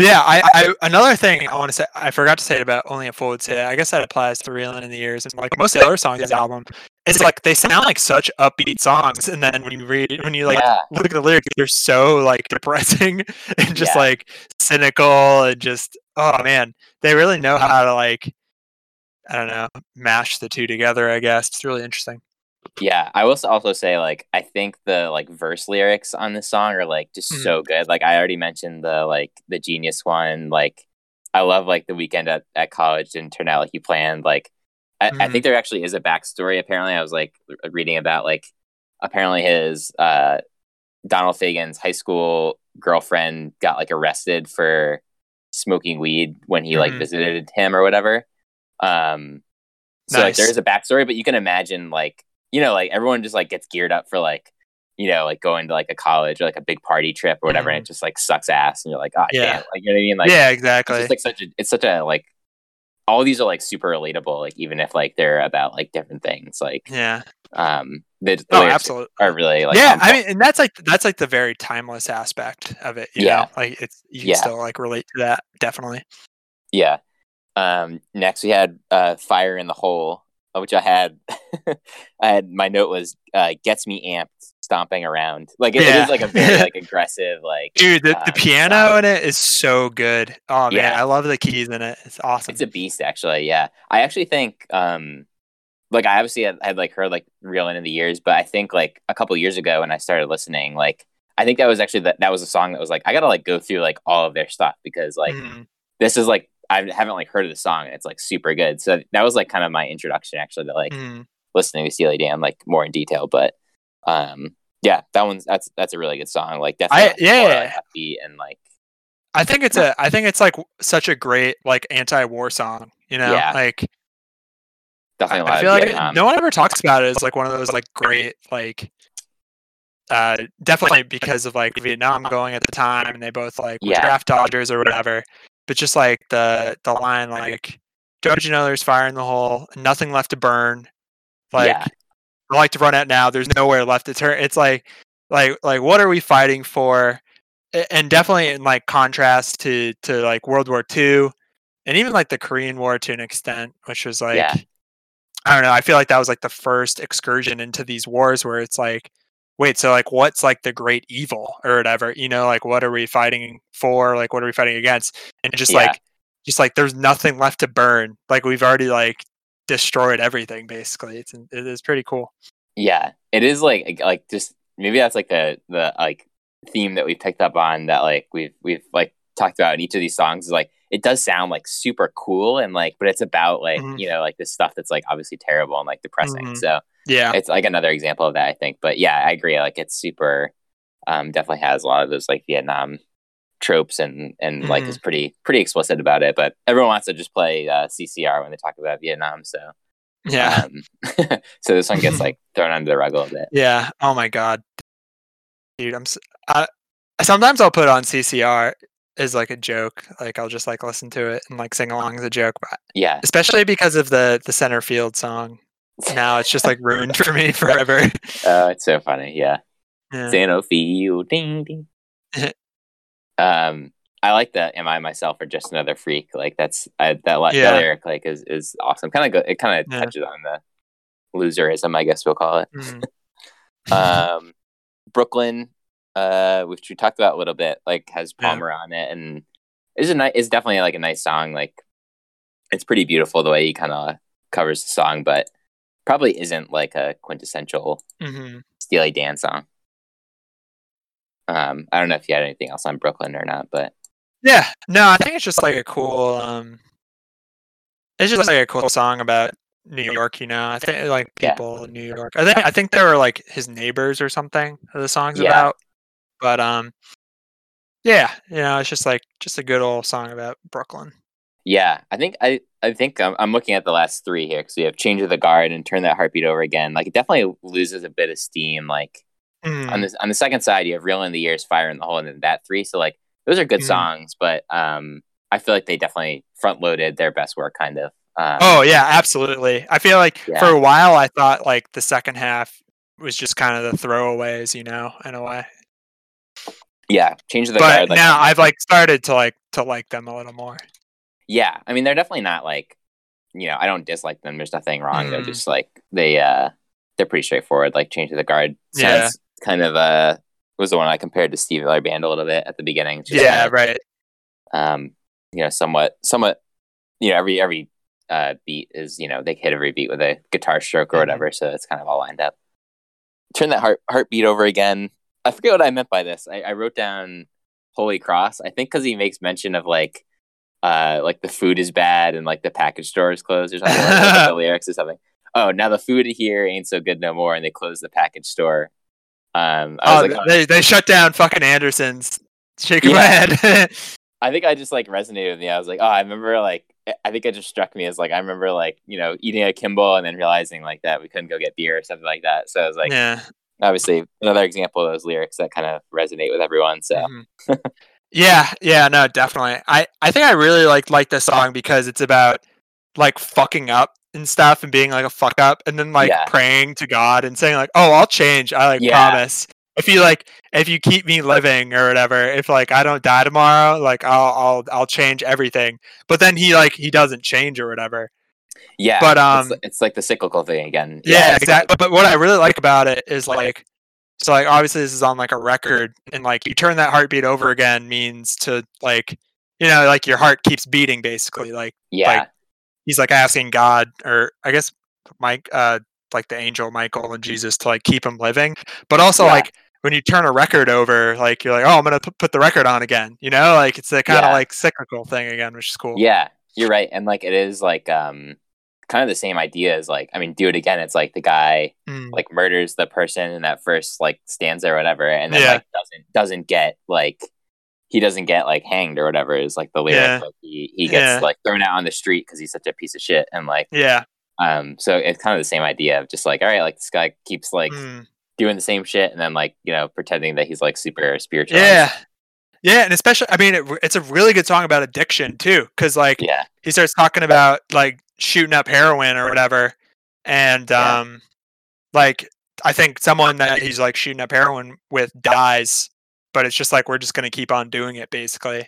Yeah, I another thing I want to say, I forgot to say it about Only a Fool Would Say That. I guess that applies to Reelin' in the Years and like most of the other songs on this album. It's like they sound like such upbeat songs, and then when you look at the lyrics, they're so like depressing and just like cynical, and just, oh man, they really know how to like, I don't know, mash the two together, I guess. It's really interesting. Yeah, I will also say, like, I think the, like, verse lyrics on this song are, like, just so good. Like, I already mentioned the genius one. Like, I love, like, the weekend at college didn't turn out like you planned. Like, I think there actually is a backstory, apparently. I was, like, reading about, like, apparently his, Donald Fagen's high school girlfriend got, like, arrested for smoking weed when he, like, visited him or whatever. So, like, there is a backstory, but you can imagine, like, you know, like everyone just like gets geared up for like, you know, like going to like a college or like a big party trip or whatever, and it just like sucks ass, and you're like, oh damn, like, you know what I mean? Like, yeah, exactly. It's just, like such a like, all these are like super relatable, like even if like they're about like different things, like the absolutely are really like complex. I mean, and that's like the very timeless aspect of it. You know? Like it's you can still like relate to that, definitely. Yeah. Next we had Fire in the Hole, which I had, my note was gets me amped stomping around. Like it is like a very like aggressive like. Dude, the piano in it is so good. Oh man, I love the keys in it. It's awesome. It's a beast, actually. Yeah, I actually think like I obviously had like heard like Reelin' in the Years, but I think like a couple years ago when I started listening, like I think that was actually that was a song that was like I gotta like go through like all of their stuff because like this is like. I haven't like heard of the song, and it's like super good. So that was like kind of my introduction actually to like listening to Steely Dan like more in detail. But that one's that's a really good song. Like definitely, happy and like I think it's like such a great like anti-war song, you know? Yeah. Like definitely I feel like no one ever talks about it as like one of those like great like definitely because of like Vietnam going at the time and they both like were draft dodgers or whatever. But just like the line like, don't you know there's fire in the hole, nothing left to burn. Like I like to run out now, there's nowhere left to turn. It's like what are we fighting for? And definitely in like contrast to like World War II and even like the Korean War to an extent, which was like I don't know, I feel like that was like the first excursion into these wars where it's like, wait, so like what's like the great evil or whatever, you know, like what are we fighting for, like what are we fighting against? And just like there's nothing left to burn, like we've already like destroyed everything basically. It is pretty cool. Yeah, it is like just maybe that's like the like theme that we picked up on that like we've like talked about in each of these songs is like it does sound like super cool and like, but it's about like you know like this stuff that's like obviously terrible and like depressing. So yeah, it's like another example of that I think. But yeah, I agree, like it's super definitely has a lot of those like Vietnam tropes and like is pretty explicit about it. But everyone wants to just play CCR when they talk about Vietnam, so yeah. So this one gets like thrown under the rug a little bit. Yeah. Oh my god, dude, sometimes I'll put on CCR as like a joke, like I'll just like listen to it and like sing along as a joke. But yeah, especially because of the center field song, now it's just like ruined for me forever. Oh, it's so funny. Yeah. Center field, ding ding. I like that. Am I myself or just another freak? Like that lyric like is awesome. Kind of touches on the loserism, I guess we'll call it. Brooklyn, which we talked about a little bit, like has Palmer on it, and it's definitely like a nice song. Like it's pretty beautiful the way he kind of covers the song, but probably isn't like a quintessential Steely Dan song. I don't know if you had anything else on Brooklyn or not, but yeah, no, I think it's just like a cool, it's just like a cool song about New York, you know. I think like people in New York. I think they were like his neighbors or something. The song's about, but yeah, you know, it's just like a good old song about Brooklyn. Yeah, I think I'm looking at the last three here because we have Change of the Guard and Turn That Heartbeat Over Again. Like it definitely loses a bit of steam, like. On the second side, you have Reelin' in the Years, Fire in the Hole, and then that three. So, like, those are good songs, but I feel like they definitely front-loaded their best work, kind of. Oh, yeah, absolutely. I feel like for a while I thought, like, the second half was just kind of the throwaways, you know, in a way. Yeah, Change of the Guard. But now I've, like, started to like them a little more. Yeah, I mean, they're definitely not, like, you know, I don't dislike them. There's nothing wrong. They're just, like, they're pretty straightforward. Like, Change of the Guard sounds kind of was the one I compared to Stevie Miller Band a little bit at the beginning. Yeah, like, right. You know, somewhat. You know, every beat is, you know, they hit every beat with a guitar stroke or whatever, so it's kind of all lined up. Turn That Heartbeat Over Again. I forget what I meant by this. I wrote down Holy Cross. I think because he makes mention of like the food is bad and like the package store is closed or something. Like the lyrics or something. Oh, now the food here ain't so good no more, and they closed the package store. They shut down fucking Anderson's. Shaking my head. I think I just like resonated with me. I was like, oh, I remember like I think it just struck me as like I remember like, you know, eating a Kimball and then realizing like that we couldn't go get beer or something like that. So I was like, obviously another example of those lyrics that kind of resonate with everyone. So yeah, no, definitely. I think I really like this song because it's about like fucking up and stuff and being like a fuck up and then like praying to God and saying like, oh, I'll change, I like promise, if you keep me living or whatever, if like I don't die tomorrow, like I'll change everything. But then he doesn't change or whatever. Yeah, but it's like the cyclical thing again. Yeah, exactly. But what I really like about it is like, so like obviously this is on like a record, and like you turn that heartbeat over again means to like, you know, like your heart keeps beating basically, like he's like asking God, or I guess Mike, like the angel Michael and Jesus, to like keep him living. But also like when you turn a record over, like you're like, oh, I'm going to put the record on again. You know, like it's a kind of like cyclical thing again, which is cool. Yeah, you're right. And like it is like kind of the same idea as like, I mean, Do It Again. It's like the guy like murders the person in that first like stanza or whatever, and then like doesn't get like he doesn't get like hanged or whatever is like the lyric. Yeah. Like, he gets like thrown out on the street because he's such a piece of shit, and like so it's kind of the same idea of just like, all right, like this guy keeps like doing the same shit, and then like, you know, pretending that he's like super spiritual. Yeah, and especially, I mean, it's a really good song about addiction too, because like he starts talking about like shooting up heroin or whatever, and like I think someone that he's like shooting up heroin with dies, but it's just like, we're just gonna keep on doing it, basically.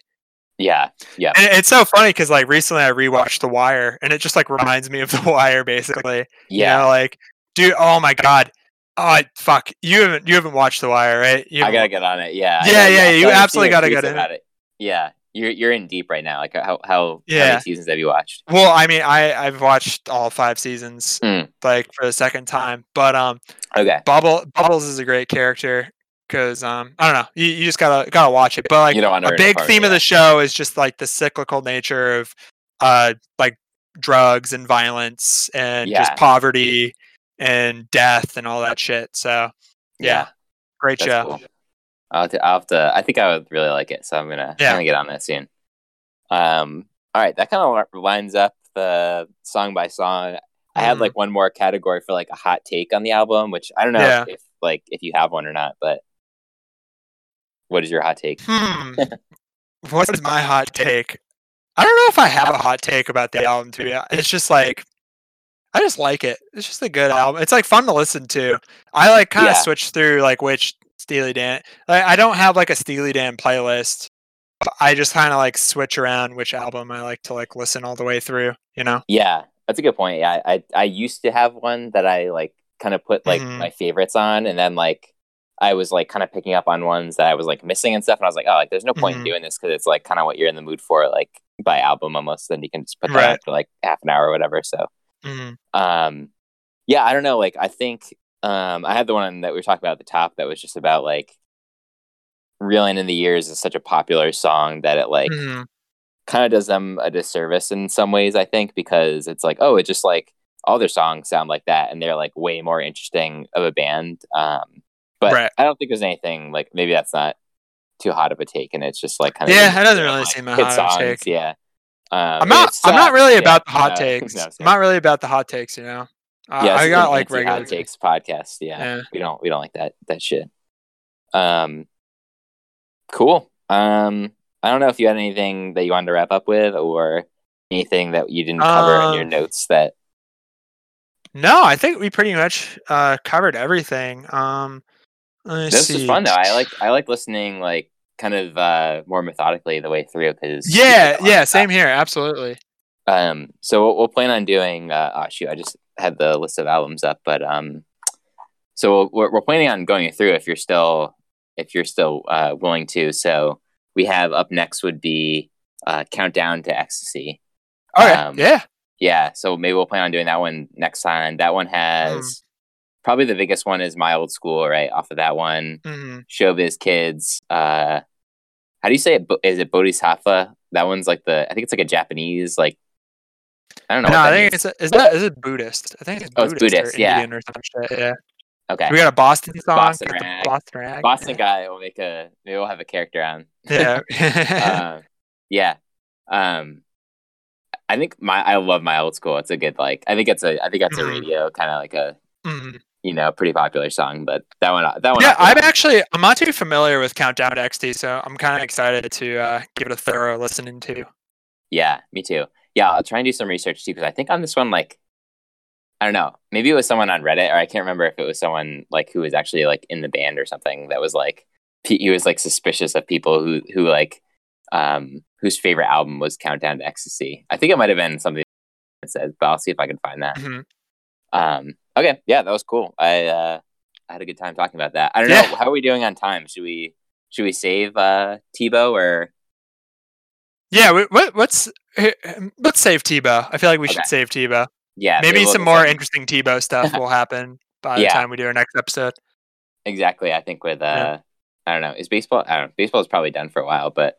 Yeah. And it's so funny because like recently I rewatched The Wire, and it just like reminds me of The Wire, basically. Yeah, you know, like, dude, oh my god. Oh fuck! You haven't watched The Wire, right? I gotta get on it. Yeah. You absolutely gotta get in it. Yeah, you're in deep right now. Like how many seasons have you watched? Well, I mean, I've watched all 5 seasons, like for the second time. But okay, Bubbles is a great character because I don't know, you just gotta watch it. But like a big theme of the show is just like the cyclical nature of like drugs and violence and just poverty and death and all that shit. So yeah. Great That's show. Cool. I think I would really like it, so I'm gonna get on that soon. All right, that kind of lines up the song by song. I had like one more category for like a hot take on the album, which I don't know if you have one or not, but what is your hot take? What is my hot take? I don't know if I have a hot take about the album, to be honest. It's just like, I just like it. It's just a good album. It's like fun to listen to. I like kind of switch through like which Steely Dan. Like, I don't have like a Steely Dan playlist. But I just kind of like switch around which album I like to like listen all the way through. You know? Yeah, that's a good point. Yeah, I used to have one that I like kind of put like my favorites on, and then like I was like kind of picking up on ones that I was like missing and stuff, and I was like, oh, like there's no point in doing this because it's like kind of what you're in the mood for, like by album almost. Then you can just put that up for like half an hour or whatever. So. Yeah, I don't know. Like, I think I had the one that we were talking about at the top that was just about like Reelin' in the Years is such a popular song that it like kind of does them a disservice in some ways, I think, because it's like, oh, it just like all their songs sound like that, and they're like way more interesting of a band. But I don't think there's anything like, maybe that's not too hot of a take, and it's just like kind of it doesn't really seem a hot songs, take. Yeah. I'm not really about the hot takes. No, I'm not really about the hot takes, you know. I got like regular hot takes podcast. Yeah. We don't like that shit. Cool. I don't know if you had anything that you wanted to wrap up with, or anything that you didn't cover in your notes. That. No, I think we pretty much covered everything. This was fun though. I like listening like, kind of more methodically the way through, because same here, absolutely. So we'll plan on doing I just had the list of albums up, but so we're planning on going through if you're still willing to. So we have up next would be Countdown to Ecstasy. All right. So maybe we'll plan on doing that one next time. That one has probably the biggest one is My Old School, right? Off of that one, Showbiz Kids. How do you say it? Is it Bodhisattva? That one's like I think it's like a Japanese, like, I don't know. No, I think means. Is it Buddhist? I think it's Buddhist. It's Buddhist, or Indian or some shit, Okay. We got a Boston song. Boston rag. Boston guy will make maybe we'll have a character on. Yeah. I think I love My Old School. It's a good, like, I think that's a radio kind of like a, you know, pretty popular song, but that one. Yeah, I'm not too familiar with Countdown to XT, so I'm kind of excited to give it a thorough listening to. Yeah, me too. Yeah, I'll try and do some research too, because I think on this one, like, I don't know, maybe it was someone on Reddit, or I can't remember if it was someone like who was actually like in the band or something that was like he was like suspicious of people who like whose favorite album was Countdown to Ecstasy. I think it might have been something that says, but I'll see if I can find that. Okay, yeah, that was cool. I had a good time talking about that. I don't know, how are we doing on time? Should we save Tebow or? Yeah, let's save Tebow. I feel like we should save Tebow. Yeah, maybe some more interesting Tebow stuff will happen by the time we do our next episode. Exactly. I think with I don't know, is baseball? I don't know. Baseball is probably done for a while, but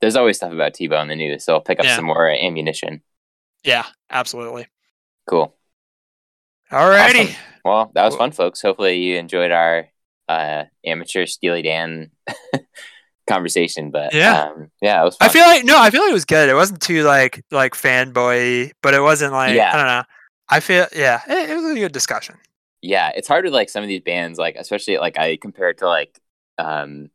there's always stuff about Tebow in the news, so I'll pick up some more ammunition. Yeah, absolutely. Cool. Alrighty. Awesome. Well, that was fun, folks. Hopefully you enjoyed our amateur Steely Dan conversation, but yeah, it was fun. I feel like it was good. It wasn't too like fanboy, but it wasn't like, I don't know. I feel it was a good discussion. Yeah, it's hard with like some of these bands, like especially like I compare it to like when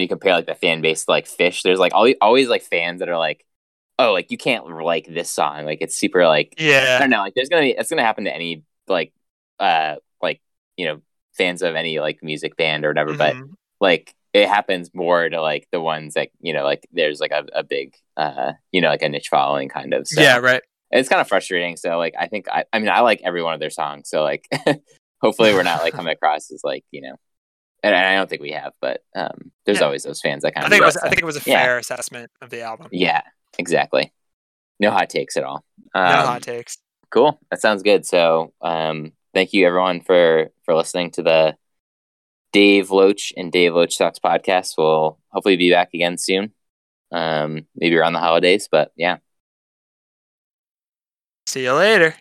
you compare like the fan base to, like Fish, there's like always like fans that are like, oh, like you can't like this song, like it's super like I don't know, like it's gonna happen to any like you know fans of any like music band or whatever, mm-hmm. but like it happens more to like the ones that you know like there's like a big you know like a niche following kind of. So. Yeah, right. It's kind of frustrating. So like I think I mean I like every one of their songs. So like hopefully we're not like coming across as like you know. And I don't think we have, but there's always those fans that kind of. I think it was a fair assessment of the album. Yeah, exactly. No hot takes at all. No hot takes. Cool. That sounds good. So thank you everyone for listening to the Dave Loach and Dave Loach Sucks podcast. We'll hopefully be back again soon. Maybe around the holidays, but yeah. See you later.